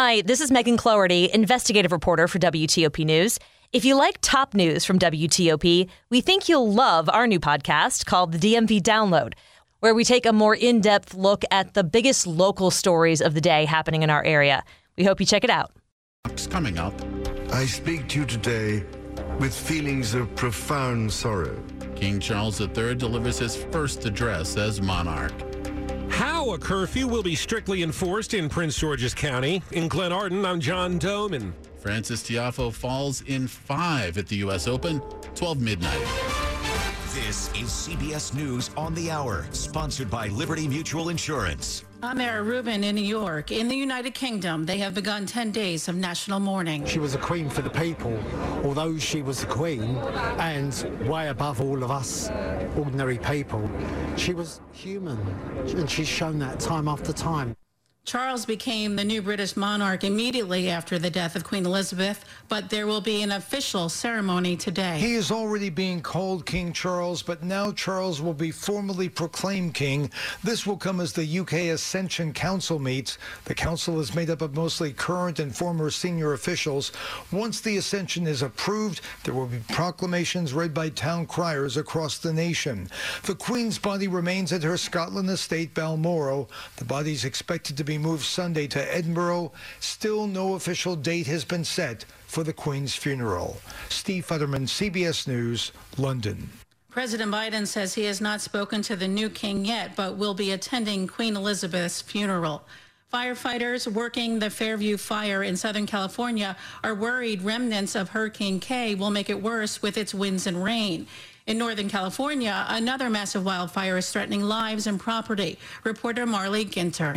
Hi, this is Megan Cloherty, investigative reporter for WTOP News. If you like top news from WTOP, we think you'll love our new podcast called The DMV Download, where we take a more in-depth look at the biggest local stories of the day happening in our area. We hope you check it out. Coming up, I speak to you today with feelings of profound sorrow. King Charles III delivers his first address as monarch. How a curfew will be strictly enforced in Prince George's County. In Glenarden, I'm John Domen. Francis Tiafoe falls in five at the U.S. Open, 12 midnight. This is CBS News on the Hour, sponsored by Liberty Mutual Insurance. I'm Erin Rubin in New York. In the United Kingdom, they have begun 10 days of national mourning. She was a queen for the people, although she was a queen, and way above all of us ordinary people. She was human, and she's shown that time after time. Charles became the new British monarch immediately after the death of Queen Elizabeth, but there will be an official ceremony today. He is already being called King Charles, but now Charles will be formally proclaimed king. This will come as the UK Ascension Council meets. The council is made up of mostly current and former senior officials. Once the Ascension is approved, there will be proclamations read by town criers across the nation. The Queen's body remains at her Scotland estate, Balmoral. The body is expected to be moved Sunday to Edinburgh. Still no official date has been set for the Queen's funeral. Steve Futterman, CBS News, London. President Biden says he has not spoken to the new king yet, but will be attending Queen Elizabeth's funeral. Firefighters working the Fairview fire in Southern California are worried remnants of Hurricane Kay will make it worse with its winds and rain. In Northern California, another massive wildfire is threatening lives and property. Reporter Marley Ginter.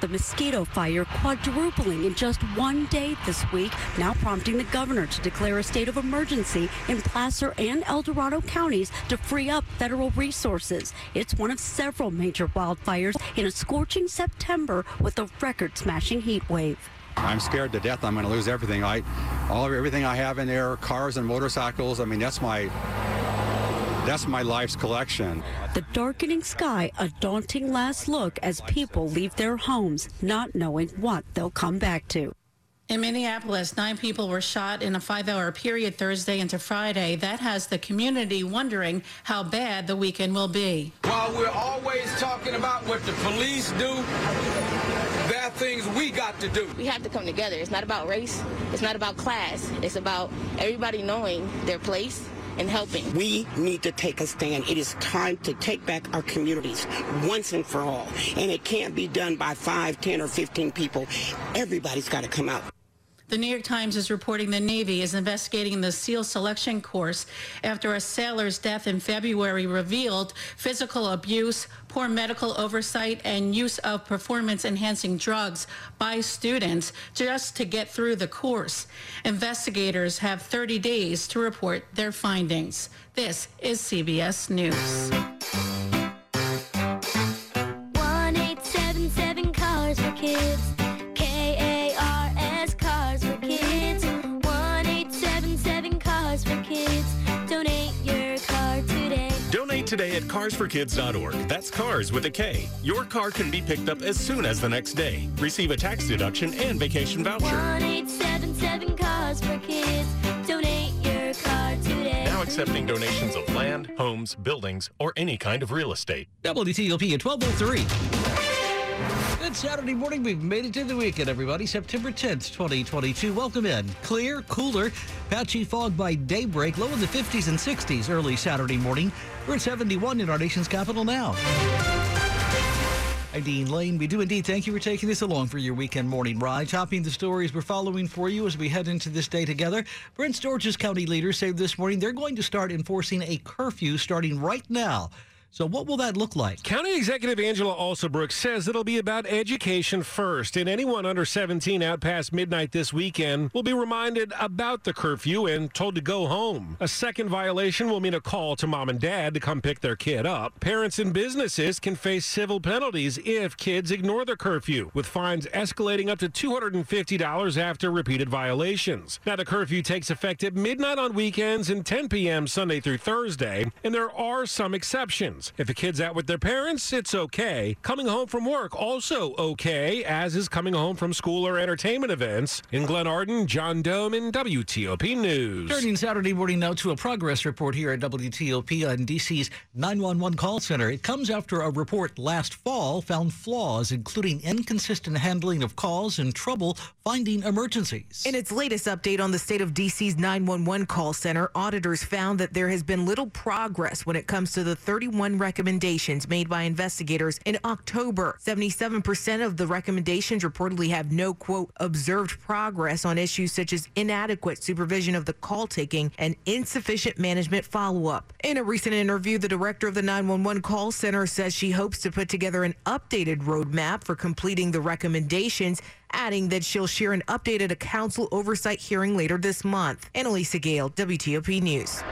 The mosquito fire quadrupling in just one day this week, now prompting the governor to declare a state of emergency in Placer and El Dorado counties to free up federal resources. It's one of several major wildfires in a scorching September with a record-smashing heat wave. I'm scared to death. I'm going to lose everything. Everything I have in there, cars and motorcycles. I mean, that's my life's collection. The darkening sky, a daunting last look as people leave their homes, not knowing what they'll come back to. In Minneapolis, 9 people were shot in a 5-hour period Thursday into Friday. That has the community wondering how bad the weekend will be. While we're always talking about what the police do, there are things we got to do. We have to come together. It's not about race. It's not about class. It's about everybody knowing their place and helping. We need to take a stand. It is time to take back our communities once and for all. And it can't be done by 5, 10, or 15 people. Everybody's got to come out. The New York Times is reporting the Navy is investigating the SEAL selection course after a sailor's death in February revealed physical abuse, poor medical oversight, and use of performance-enhancing drugs by students just to get through the course. Investigators have 30 days to report their findings. This is CBS News. 1877 Cars for Kids. Today at CarsForKids.org. That's Cars with a K. Your car can be picked up as soon as the next day. Receive a tax deduction and vacation voucher. 1-877-CARS-FOR-KIDS. Donate your car today. Now accepting donations of land, homes, buildings, or any kind of real estate. WTOP at 1203. Good Saturday morning. We've made it to the weekend, everybody. September 10th, 2022. Welcome in. Clear, cooler, patchy fog by daybreak. Low in the 50s and 60s early Saturday morning. We're at 71 in our nation's capital now. I'm Dean Lane. We do indeed thank you for taking us along for your weekend morning ride. Topping the stories we're following for you as we head into this day together. Prince George's County leaders say this morning they're going to start enforcing a curfew starting right now. So what will that look like? County Executive Angela Alsobrook says it'll be about education first, and anyone under 17 out past midnight this weekend will be reminded about the curfew and told to go home. A second violation will mean a call to mom and dad to come pick their kid up. Parents and businesses can face civil penalties if kids ignore the curfew, with fines escalating up to $250 after repeated violations. Now, the curfew takes effect at midnight on weekends and 10 p.m. Sunday through Thursday, and there are some exceptions. friends. If the kid's out with their parents, it's okay. Coming home from work, also okay, as is coming home from school or entertainment events. In Glenarden, John Domen, WTOP News. Turning Saturday morning now to a progress report here at WTOP on D.C.'s 911 call center. It comes after a report last fall found flaws, including inconsistent handling of calls and trouble finding emergencies. In its latest update on the state of D.C.'s 911 call center, auditors found that there has been little progress when it comes to the 31 recommendations made by investigators in October. 77% of the recommendations reportedly have no, quote, observed progress on issues such as inadequate supervision of the call taking and insufficient management follow-up. In a recent interview, the director of the 911 call center says she hopes to put together an updated roadmap for completing the recommendations, adding that she'll share an update at a council oversight hearing later this month. Annalisa Gale, WTOP News.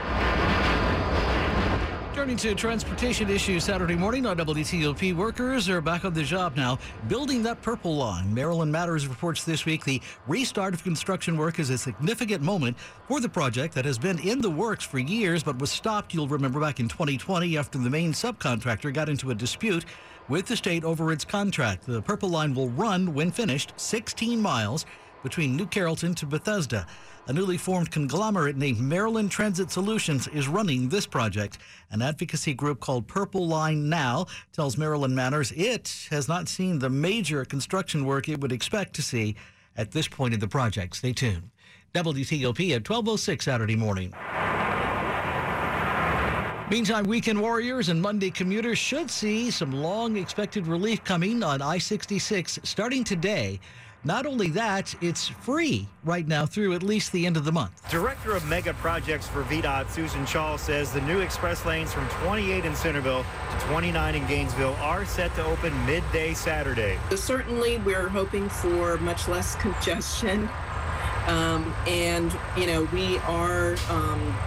Turning to transportation issues Saturday morning on WTOP, workers are back on the job now, building that purple line. Maryland Matters reports this week the restart of construction work is a significant moment for the project that has been in the works for years but was stopped, you'll remember, back in 2020 after the main subcontractor got into a dispute with the state over its contract. The purple line will run, when finished, 16 miles between New Carrollton to Bethesda. A newly formed conglomerate named Maryland Transit Solutions is running this project. An advocacy group called Purple Line Now tells Maryland Matters it has not seen the major construction work it would expect to see at this point in the project. Stay tuned. WTOP at 12:06 Saturday morning. Meantime, weekend warriors and Monday commuters should see some long-expected relief coming on I-66 starting today. Not only that, it's free right now through at least the end of the month. Director of Mega Projects for VDOT, Susan Shaw, says the new express lanes from 28 in Centerville to 29 in Gainesville are set to open midday Saturday. So certainly we're hoping for much less congestion. We are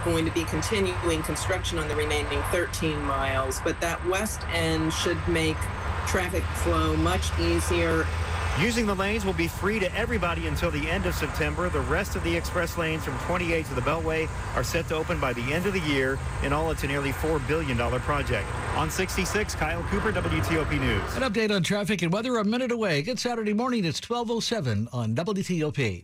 going to be continuing construction on the remaining 13 miles, but that west end should make traffic flow much easier. Using the lanes will be free to everybody until the end of September. The rest of the express lanes from 28 to the Beltway are set to open by the end of the year. In all, it's a nearly $4 billion project. On 66, Kyle Cooper, WTOP News. An update on traffic and weather a minute away. Good Saturday morning. It's 12:07 on WTOP.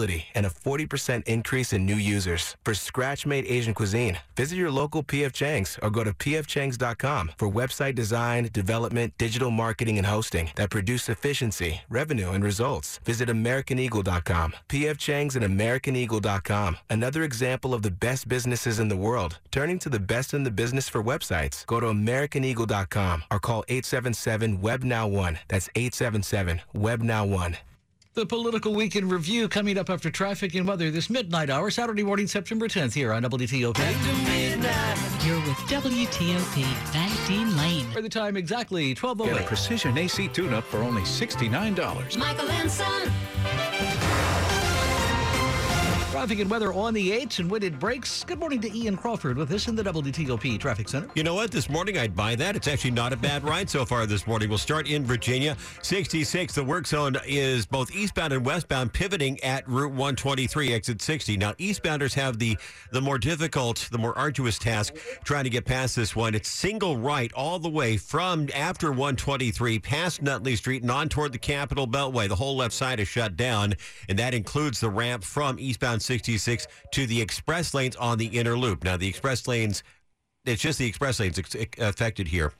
and a 40% increase in new users. For scratch-made Asian cuisine, visit your local P.F. Chang's or go to pfchangs.com for website design, development, digital marketing, and hosting that produce efficiency, revenue, and results. Visit AmericanEagle.com. P.F. Chang's and AmericanEagle.com, another example of the best businesses in the world turning to the best in the business for websites. Go to AmericanEagle.com or call 877-WEB-NOW-1. That's 877-WEB-NOW-1. The political weekend review coming up after traffic and weather this midnight hour, Saturday morning, September 10th, here on WTOP. You're with WTOP. That's Dean Lane. For the time exactly 12:08. Get a Precision AC tune-up for only $69. Michael and Son. Traffic and weather on the 8s and when it breaks. Good morning to Ian Crawford with us in the WTOP Traffic Center. You know what? This morning I'd buy that. It's actually not a bad ride so far this morning. We'll start in Virginia. 66, the work zone is both eastbound and westbound, pivoting at Route 123, exit 60. Now, eastbounders have the more difficult, the more arduous task trying to get past this one. It's single right all the way from after 123, past Nutley Street and on toward the Capitol Beltway. The whole left side is shut down, and that includes the ramp from eastbound 66 to the express lanes on the inner loop. Now, the express lanes, it's just the express lanes affected here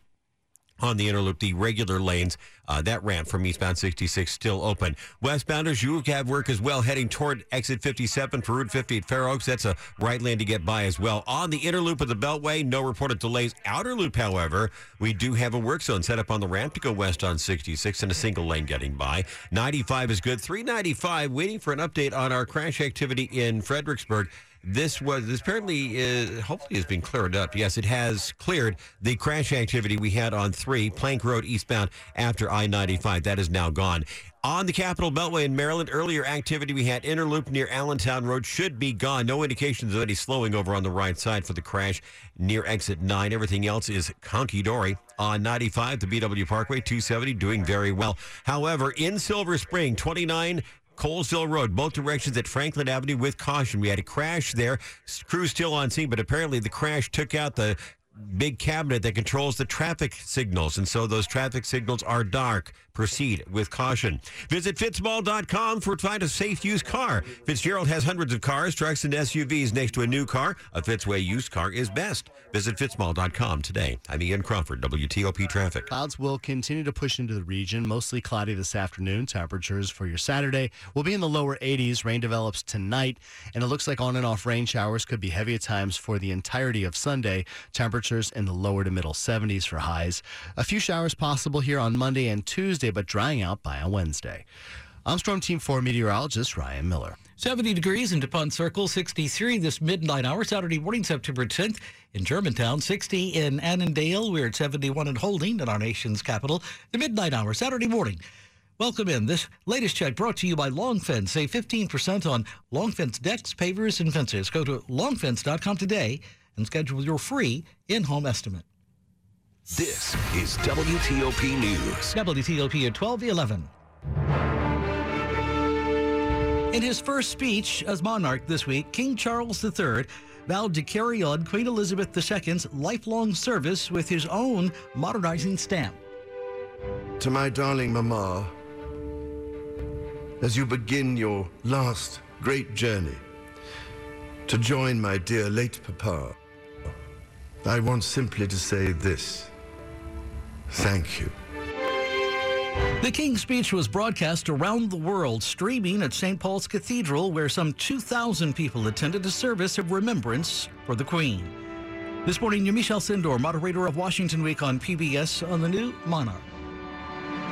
on the inner loop. The regular lanes, that ramp from eastbound 66 still open. Westbounders, you have work as well heading toward exit 57 for Route 50 at Fair Oaks. That's a right lane to get by as well. On the inner loop of the Beltway, no reported delays. Outer loop, however, we do have a work zone set up on the ramp to go west on 66 and a single lane getting by. 95 is good. 395 waiting for an update on our crash activity in Fredericksburg. This apparently hopefully has been cleared up. Yes, it has cleared the crash activity we had on 3 Plank Road eastbound after I-95. That is now gone. On the Capitol Beltway in Maryland, earlier activity we had Interloop near Allentown Road should be gone. No indications of any slowing over on the right side for the crash near exit 9. Everything else is conky-dory. On 95, the BW Parkway, 270, doing very well. However, in Silver Spring, 29... Colesville Road, both directions at Franklin Avenue with caution. We had a crash there. Crews still on scene, but apparently the crash took out the big cabinet that controls the traffic signals, and so those traffic signals are dark. Proceed with caution. Visit Fitzmall.com for find a safe used car. Fitzgerald has hundreds of cars, trucks, and SUVs next to a new car. A Fitzway used car is best. Visit Fitzmall.com today. I'm Ian Crawford, WTOP Traffic. Clouds will continue to push into the region, mostly cloudy this afternoon. Temperatures for your Saturday will be in the lower 80s. Rain develops tonight, and it looks like on and off rain showers could be heavy at times for the entirety of Sunday. Temperatures in the lower to middle 70s for highs. A few showers possible here on Monday and Tuesday, but drying out by a Wednesday. I'm Storm Team 4 meteorologist Ryan Miller. 70 degrees in DuPont Circle, 63 this midnight hour, Saturday morning, September 10th. In Germantown, 60 in Annandale. We're at 71 and holding in our nation's capital. The midnight hour, Saturday morning. Welcome in. This latest check brought to you by Long Fence. Save 15% on Long Fence decks, pavers, and fences. Go to longfence.com today and schedule your free in-home estimate. This is WTOP News. WTOP at 12:11. In his first speech as monarch this week, King Charles III vowed to carry on Queen Elizabeth II's lifelong service with his own modernizing stamp. To my darling Mama, as you begin your last great journey to join my dear late Papa, I want simply to say this. Thank you. The King's speech was broadcast around the world, streaming at St. Paul's Cathedral, where some 2,000 people attended a service of remembrance for the Queen. This morning, Yamiche Alcindor, moderator of Washington Week on PBS, on the new monarch.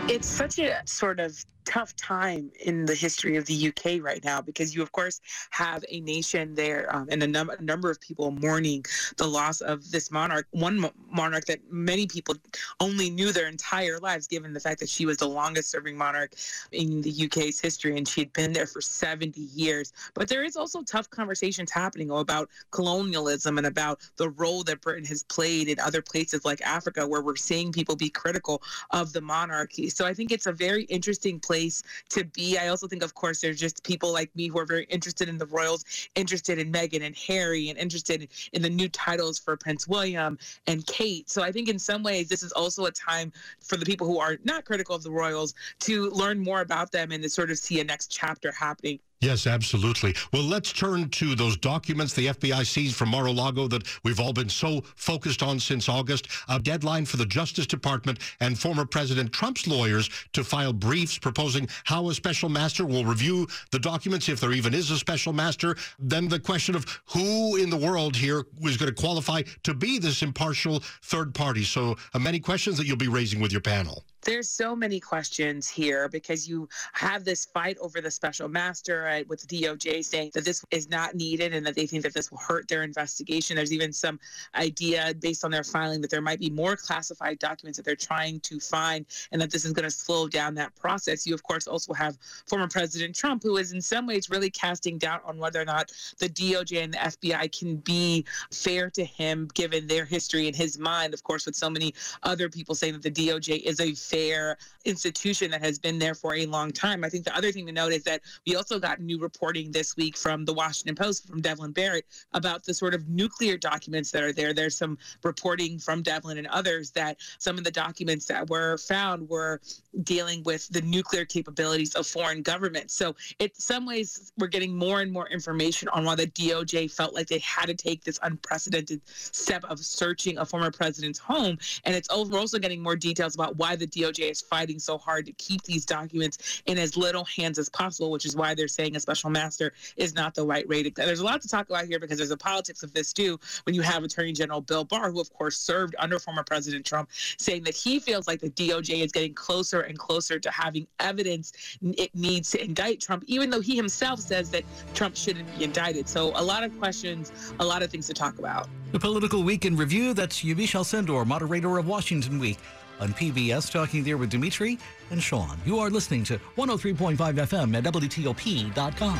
It's such a sort of tough time in the history of the UK right now, because you, of course, have a nation there and a number of people mourning the loss of this monarch, one monarch that many people only knew their entire lives, given the fact that she was the longest serving monarch in the UK's history, and she had been there for 70 years. But there is also tough conversations happening about colonialism and about the role that Britain has played in other places like Africa, where we're seeing people be critical of the monarchy. So I think it's a very interesting place to be. I also think, of course, there's just people like me who are very interested in the royals, interested in Meghan and Harry, and interested in the new titles for Prince William and Kate. So I think in some ways this is also a time for the people who are not critical of the royals to learn more about them and to sort of see a next chapter happening. Yes, absolutely. Well, let's turn to those documents the FBI seized from Mar-a-Lago that we've all been so focused on since August, a deadline for the Justice Department and former President Trump's lawyers to file briefs proposing how a special master will review the documents, if there even is a special master. Then the question of who in the world here is going to qualify to be this impartial third party. So many questions that you'll be raising with your panel. There's so many questions here, because you have this fight over the special master, right, with the DOJ saying that this is not needed and that they think that this will hurt their investigation. There's even some idea based on their filing that there might be more classified documents that they're trying to find and that this is going to slow down that process. You, of course, also have former President Trump, who is in some ways really casting doubt on whether or not the DOJ and the FBI can be fair to him, given their history in his mind, of course, with so many other people saying that the DOJ is a fair institution that has been there for a long time. I think the other thing to note is that we also got new reporting this week from the Washington Post, from Devlin Barrett, about the sort of nuclear documents that are there. There's some reporting from Devlin and others that some of the documents that were found were dealing with the nuclear capabilities of foreign governments. So in some ways, we're getting more and more information on why the DOJ felt like they had to take this unprecedented step of searching a former president's home. And it's also getting more details about why the DOJ DOJ is fighting so hard to keep these documents in as little hands as possible, which is why they're saying a special master is not the right way to go. There's a lot to talk about here because there's the politics of this, too, when you have Attorney General Bill Barr, who, of course, served under former President Trump, saying that he feels like the DOJ is getting closer and closer to having evidence it needs to indict Trump, even though he himself says that Trump shouldn't be indicted. So a lot of questions, a lot of things to talk about. The Political Week in Review, that's Yamiche Alcindor, moderator of Washington Week on PBS, talking there with Dimitri and Sean. You are listening to 103.5 FM at WTOP.com.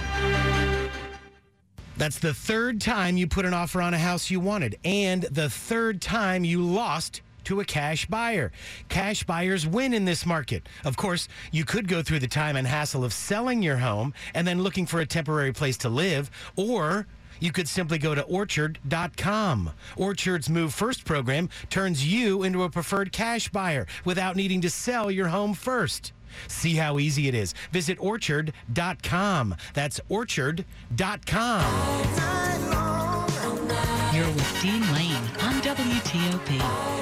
That's the third time you put an offer on a house you wanted, and the third time you lost to a cash buyer. Cash buyers win in this market. Of course, you could go through the time and hassle of selling your home and then looking for a temporary place to live, or you could simply go to Orchard.com. Orchard's Move First program turns you into a preferred cash buyer without needing to sell your home first. See how easy it is. Visit Orchard.com. That's Orchard.com. You're with Dean Lane on WTOP.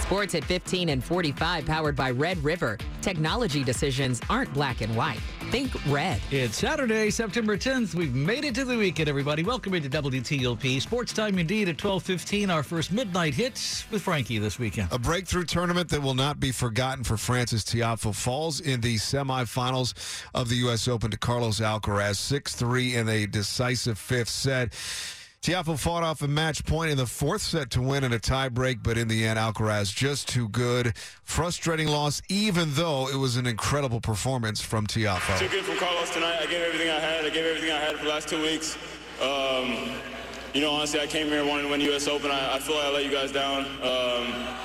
Sports at 15 and 45, powered by Red River. Technology decisions aren't black and white. Think red. It's Saturday, September 10th. We've made it to the weekend, everybody. Welcome into WTOP. Sports time indeed at 12:15. Our first midnight hits with Frankie this weekend. A breakthrough tournament that will not be forgotten for Francis Tiafoe falls in the semifinals of the U.S. Open to Carlos Alcaraz, 6-3 in a decisive fifth set. Tiafoe fought off a match point in the fourth set to win in a tiebreak, but in the end, Alcaraz just too good. Frustrating loss, even though it was an incredible performance from Tiafoe. Too good from Carlos tonight. I gave everything I had. I gave everything I had for the last 2 weeks. You know, honestly, I came here wanting to win the U.S. Open. I feel like I let you guys down.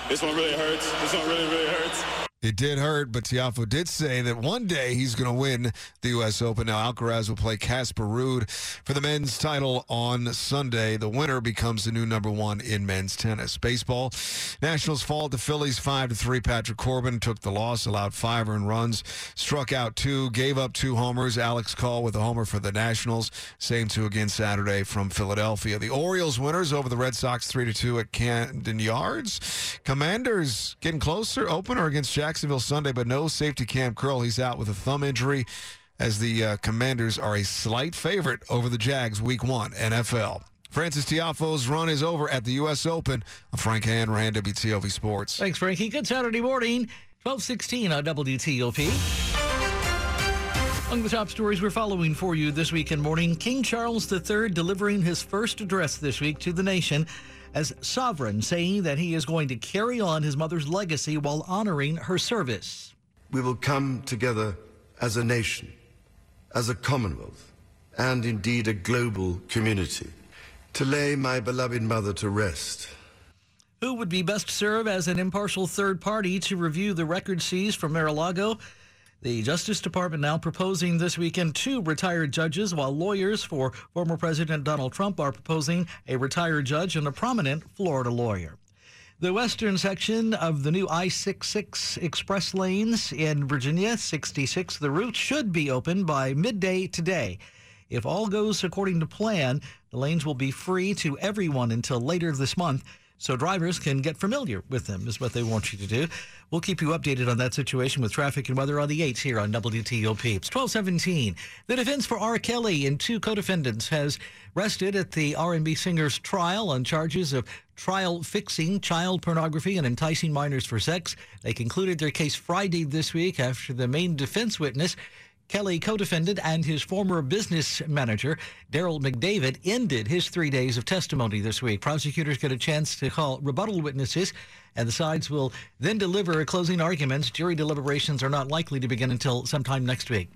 This one really hurts. This one really, really hurts. It did hurt, but Tiafoe did say that one day he's going to win the U.S. Open. Now, Alcaraz will play Casper Ruud for the men's title on Sunday. The winner becomes the new number one in men's tennis. Baseball, Nationals fall to Phillies 5-3. Patrick Corbin took the loss, allowed 5 earned runs, struck out 2, gave up 2 homers. Alex Call with a homer for the Nationals. Same 2 again Saturday from Philadelphia. The Orioles winners over the Red Sox 3-2 at Camden Yards. Commanders getting closer. Opener against Jacksonville Sunday, but no safety Cam Curl. He's out with a thumb injury as the Commanders are a slight favorite over the Jags Week 1 NFL. Francis Tiafoe's run is over at the U.S. Open. I'm Frank Hanrahan, WTOP Sports. Thanks, Frankie. Good Saturday morning, 12:16 on WTOP. Among the top stories we're following for you this weekend morning, King Charles III delivering his first address this week to the nation as sovereign, saying that he is going to carry on his mother's legacy while honoring her service. We will come together as a nation, as a commonwealth, and indeed a global community, to lay my beloved mother to rest. Who would be best served as an impartial third party to review the record seized from Mar-a-Lago? The Justice Department now proposing this weekend 2 retired judges, while lawyers for former President Donald Trump are proposing a retired judge and a prominent Florida lawyer. The western section of the new I-66 express lanes in Virginia, 66, the route should be open by midday today. If all goes according to plan, the lanes will be free to everyone until later this month, so drivers can get familiar with them, is what they want you to do. We'll keep you updated on that situation with traffic and weather on the 8th here on WTOP. It's 12:17. The defense for R. Kelly and 2 co-defendants has rested at the R&B singer's trial on charges of trial fixing, child pornography, and enticing minors for sex. They concluded their case Friday this week after the main defense witness, Kelly co-defendant and his former business manager, Daryl McDavid, ended his 3 days of testimony this week. Prosecutors get a chance to call rebuttal witnesses, and the sides will then deliver closing arguments. Jury deliberations are not likely to begin until sometime next week.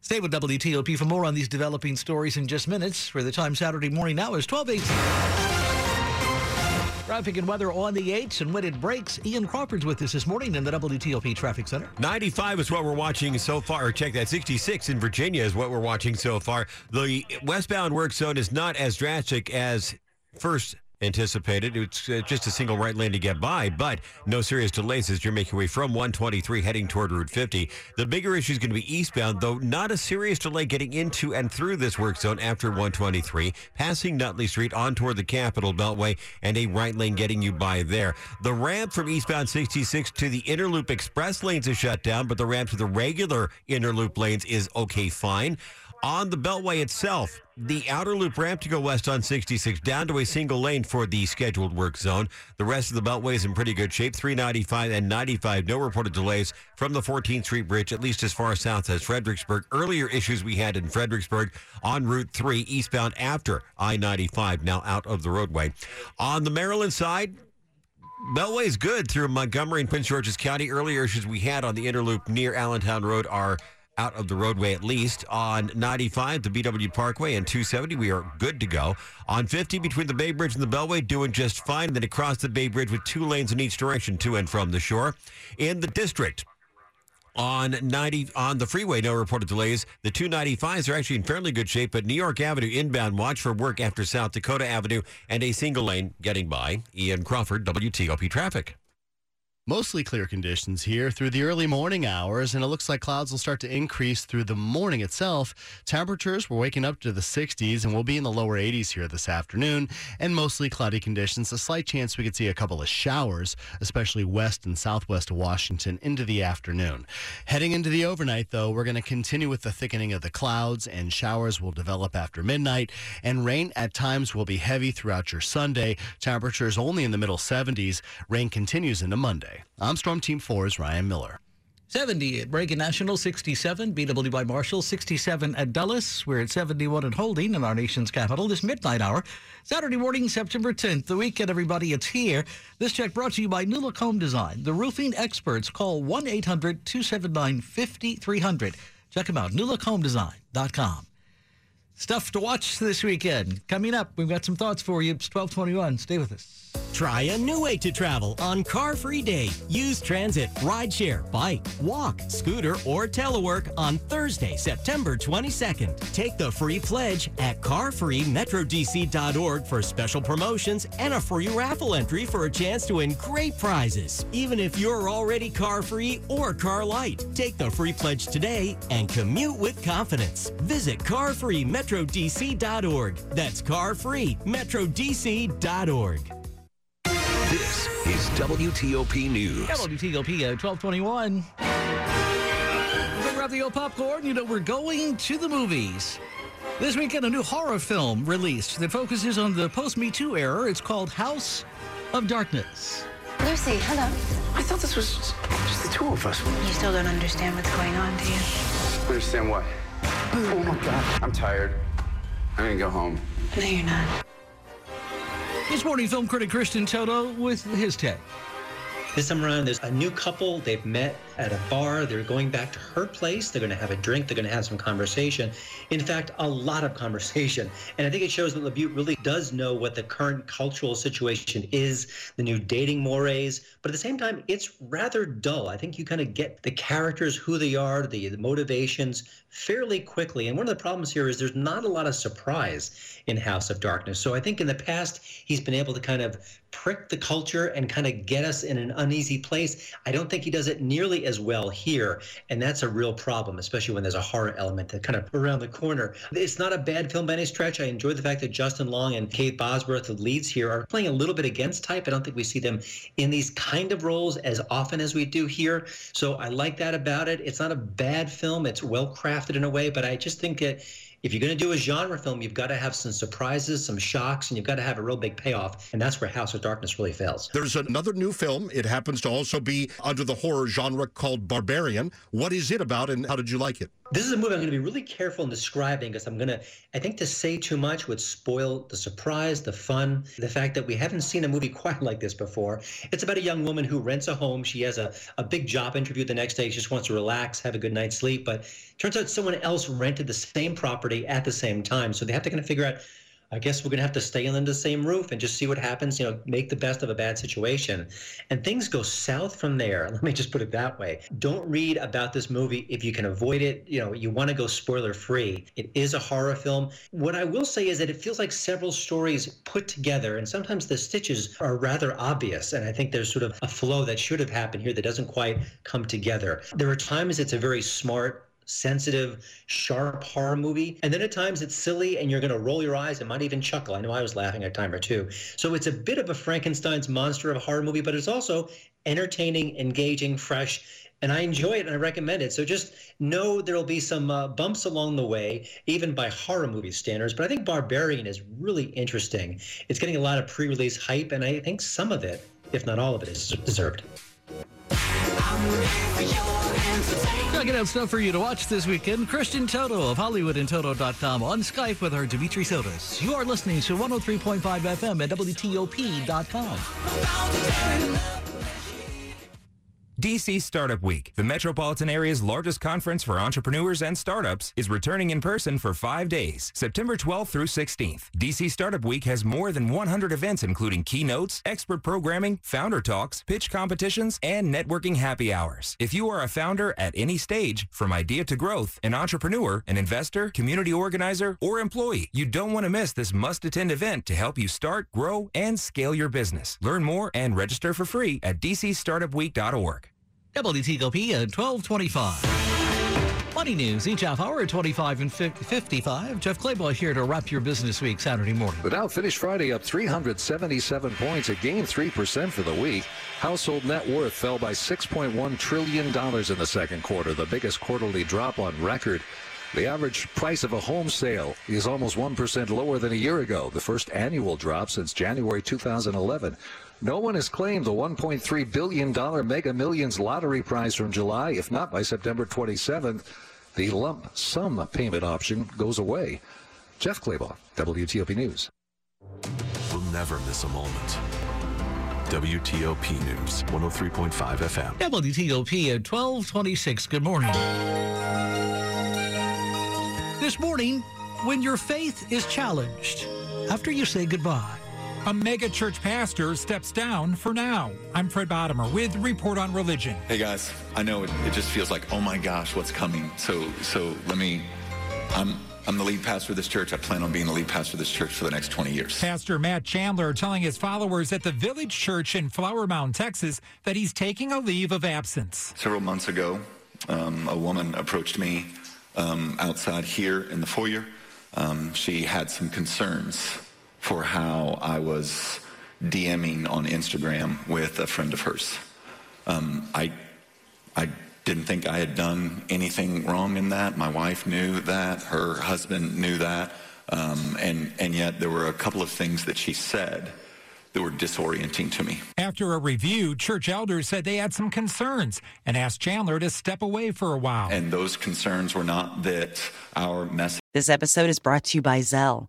Stay with WTOP for more on these developing stories in just minutes. For the time Saturday morning now is 12:18. Traffic and weather on the 8s, and when it breaks, Ian Crawford's with us this morning in the WTOP Traffic Center. 95 is what we're watching so far. Or check that, 66 in Virginia is what we're watching so far. The westbound work zone is not as drastic as first anticipated. It's just a single right lane to get by, but no serious delays as you're making way from 123 heading toward Route 50. The bigger issue is going to be eastbound, though not a serious delay getting into and through this work zone after 123, passing Nutley Street on toward the Capitol Beltway, and a right lane getting you by there. The ramp from eastbound 66 to the Interloop Express lanes is shut down, but the ramp to the regular Interloop lanes is okay, fine. On the Beltway itself, the outer loop ramp to go west on 66 down to a single lane for the scheduled work zone. The rest of the Beltway is in pretty good shape. 395 and 95, no reported delays from the 14th Street Bridge, at least as far south as Fredericksburg. Earlier issues we had in Fredericksburg on Route 3 eastbound after I-95, now out of the roadway. On the Maryland side, Beltway is good through Montgomery and Prince George's County. Earlier issues we had on the Interloop near Allentown Road are out of the roadway, at least. On 95, the BW Parkway, and 270, we are good to go. On 50, between the Bay Bridge and the Beltway, doing just fine. Then across the Bay Bridge with two lanes in each direction to and from the shore. In the district, on 90, on the freeway, no reported delays. The 295s are actually in fairly good shape, but New York Avenue inbound, watch for work after South Dakota Avenue, and a single lane getting by. Ian Crawford, WTOP Traffic. Mostly clear conditions here through the early morning hours, and it looks like clouds will start to increase through the morning itself. Temperatures were waking up to the 60s, and we'll be in the lower 80s here this afternoon, and mostly cloudy conditions. A slight chance we could see a couple of showers, especially west and southwest of Washington into the afternoon. Heading into the overnight, though, we're going to continue with the thickening of the clouds, and showers will develop after midnight, and rain at times will be heavy throughout your Sunday. Temperatures only in the middle 70s. Rain continues into Monday. I'm Storm Team 4's Ryan Miller. 70 at Reagan National, 67, BW by Marshall, 67 at Dulles. We're at 71 at Holding in our nation's capital this midnight hour. Saturday morning, September 10th, the weekend, everybody, it's here. This check brought to you by New Look Home Design, the roofing experts. Call 1-800-279-5300. Check them out, newlookhomedesign.com. Stuff to watch this weekend. Coming up, we've got some thoughts for you. It's 12:21. Stay with us. Try a new way to travel on Car Free Day. Use transit, rideshare, bike, walk, scooter, or telework on Thursday, September 22nd. Take the free pledge at carfreemetrodc.org for special promotions and a free raffle entry for a chance to win great prizes, even if you're already car free or car light. Take the free pledge today and commute with confidence. Visit carfreemetrodc.org. That's carfreemetrodc.org. This is WTOP News. WTOP at 12:21. Grab the old popcorn. You know we're going to the movies. This weekend, a new horror film released that focuses on the post-Me Too era. It's called House of Darkness. Lucy, hello. I thought this was just the two of us. You still don't understand what's going on, do you? Understand what? Oh, my God. I'm tired. I'm going to go home. No, you're not. This morning, film critic Christian Toto with his take. This time around, there's a new couple. They've met at a bar. They're going back to her place. They're going to have a drink. They're going to have some conversation. In fact, a lot of conversation. And I think it shows that LaBute really does know what the current cultural situation is, the new dating mores. But at the same time, it's rather dull. I think you kind of get the characters, who they are, the motivations fairly quickly. And one of the problems here is there's not a lot of surprise in House of Darkness. So I think in the past, he's been able to kind of prick the culture and kind of get us in an uneasy place. I don't think he does it nearly as well here, and that's a real problem, especially when there's a horror element that kind of around the corner. It's not a bad film by any stretch. I enjoy the fact that Justin Long and Kate Bosworth, the leads here, are playing a little bit against type. I don't think we see them in these kind of roles as often as we do here, so I like that about it. It's not a bad film. It's well crafted in a way, but I just think that if you're going to do a genre film, you've got to have some surprises, some shocks, and you've got to have a real big payoff, and that's where House of Darkness really fails. There's another new film. It happens to also be under the horror genre called Barbarian. What is it about, and how did you like it? This is a movie I'm going to be really careful in describing because I think to say too much would spoil the surprise, the fun, the fact that we haven't seen a movie quite like this before. It's about a young woman who rents a home. She has a big job interview the next day. She just wants to relax, have a good night's sleep. But turns out someone else rented the same property at the same time. So they have to kind of figure out, I guess we're going to have to stay under the same roof and just see what happens, you know, make the best of a bad situation. And things go south from there. Let me just put it that way. Don't read about this movie if you can avoid it. You know, you want to go spoiler free. It is a horror film. What I will say is that it feels like several stories put together, and sometimes the stitches are rather obvious. And I think there's sort of a flow that should have happened here that doesn't quite come together. There are times it's a very smart, sensitive, sharp horror movie. And then at times it's silly and you're going to roll your eyes and might even chuckle. I know I was laughing a time or two. So it's a bit of a Frankenstein's monster of a horror movie, but it's also entertaining, engaging, fresh. And I enjoy it and I recommend it. So just know there'll be some bumps along the way, even by horror movie standards. But I think Barbarian is really interesting. It's getting a lot of pre-release hype, and I think some of it, if not all of it, is deserved. Checking out stuff for you to watch this weekend. Kristen Toto of HollywoodandToto.com on Skype with her Dimitri Sotis. You are listening to 103.5 FM at WTOP.com. DC Startup Week, the metropolitan area's largest conference for entrepreneurs and startups, is returning in person for 5 days, September 12th through 16th. DC Startup Week has more than 100 events including keynotes, expert programming, founder talks, pitch competitions, and networking happy hours. If you are a founder at any stage, from idea to growth, an entrepreneur, an investor, community organizer, or employee, you don't want to miss this must-attend event to help you start, grow, and scale your business. Learn more and register for free at dcstartupweek.org. WTOP at 12:25. Money news each half hour at 25 and 55. Jeff Claybaugh here to wrap your business week Saturday morning. The Dow finished Friday up 377 points, a gain 3% for the week. Household net worth fell by $6.1 trillion in the second quarter, the biggest quarterly drop on record. The average price of a home sale is almost 1% lower than a year ago, the first annual drop since January 2011. No one has claimed the $1.3 billion Mega Millions lottery prize from July. If not by September 27th, the lump sum payment option goes away. Jeff Claybaugh, WTOP News. We'll never miss a moment. WTOP News, 103.5 FM. WTOP at 12:26. Good morning. This morning, when your faith is challenged, after you say goodbye. A mega church pastor steps down for now. I'm Fred Bottomer with Report on Religion. Hey guys, I know it just feels like, oh my gosh, what's coming? So let me, I'm the lead pastor of this church. I plan on being the lead pastor of this church for the next 20 years. Pastor Matt Chandler telling his followers at the Village Church in Flower Mound, Texas, that he's taking a leave of absence. Several months ago, a woman approached me outside here in the foyer. She had some concerns for how I was DMing on Instagram with a friend of hers. I didn't think I had done anything wrong in that. My wife knew that. Her husband knew that. And yet there were a couple of things that she said that were disorienting to me. After a review, church elders said they had some concerns and asked Chandler to step away for a while. And those concerns were not that our message. This episode is brought to you by Zelle.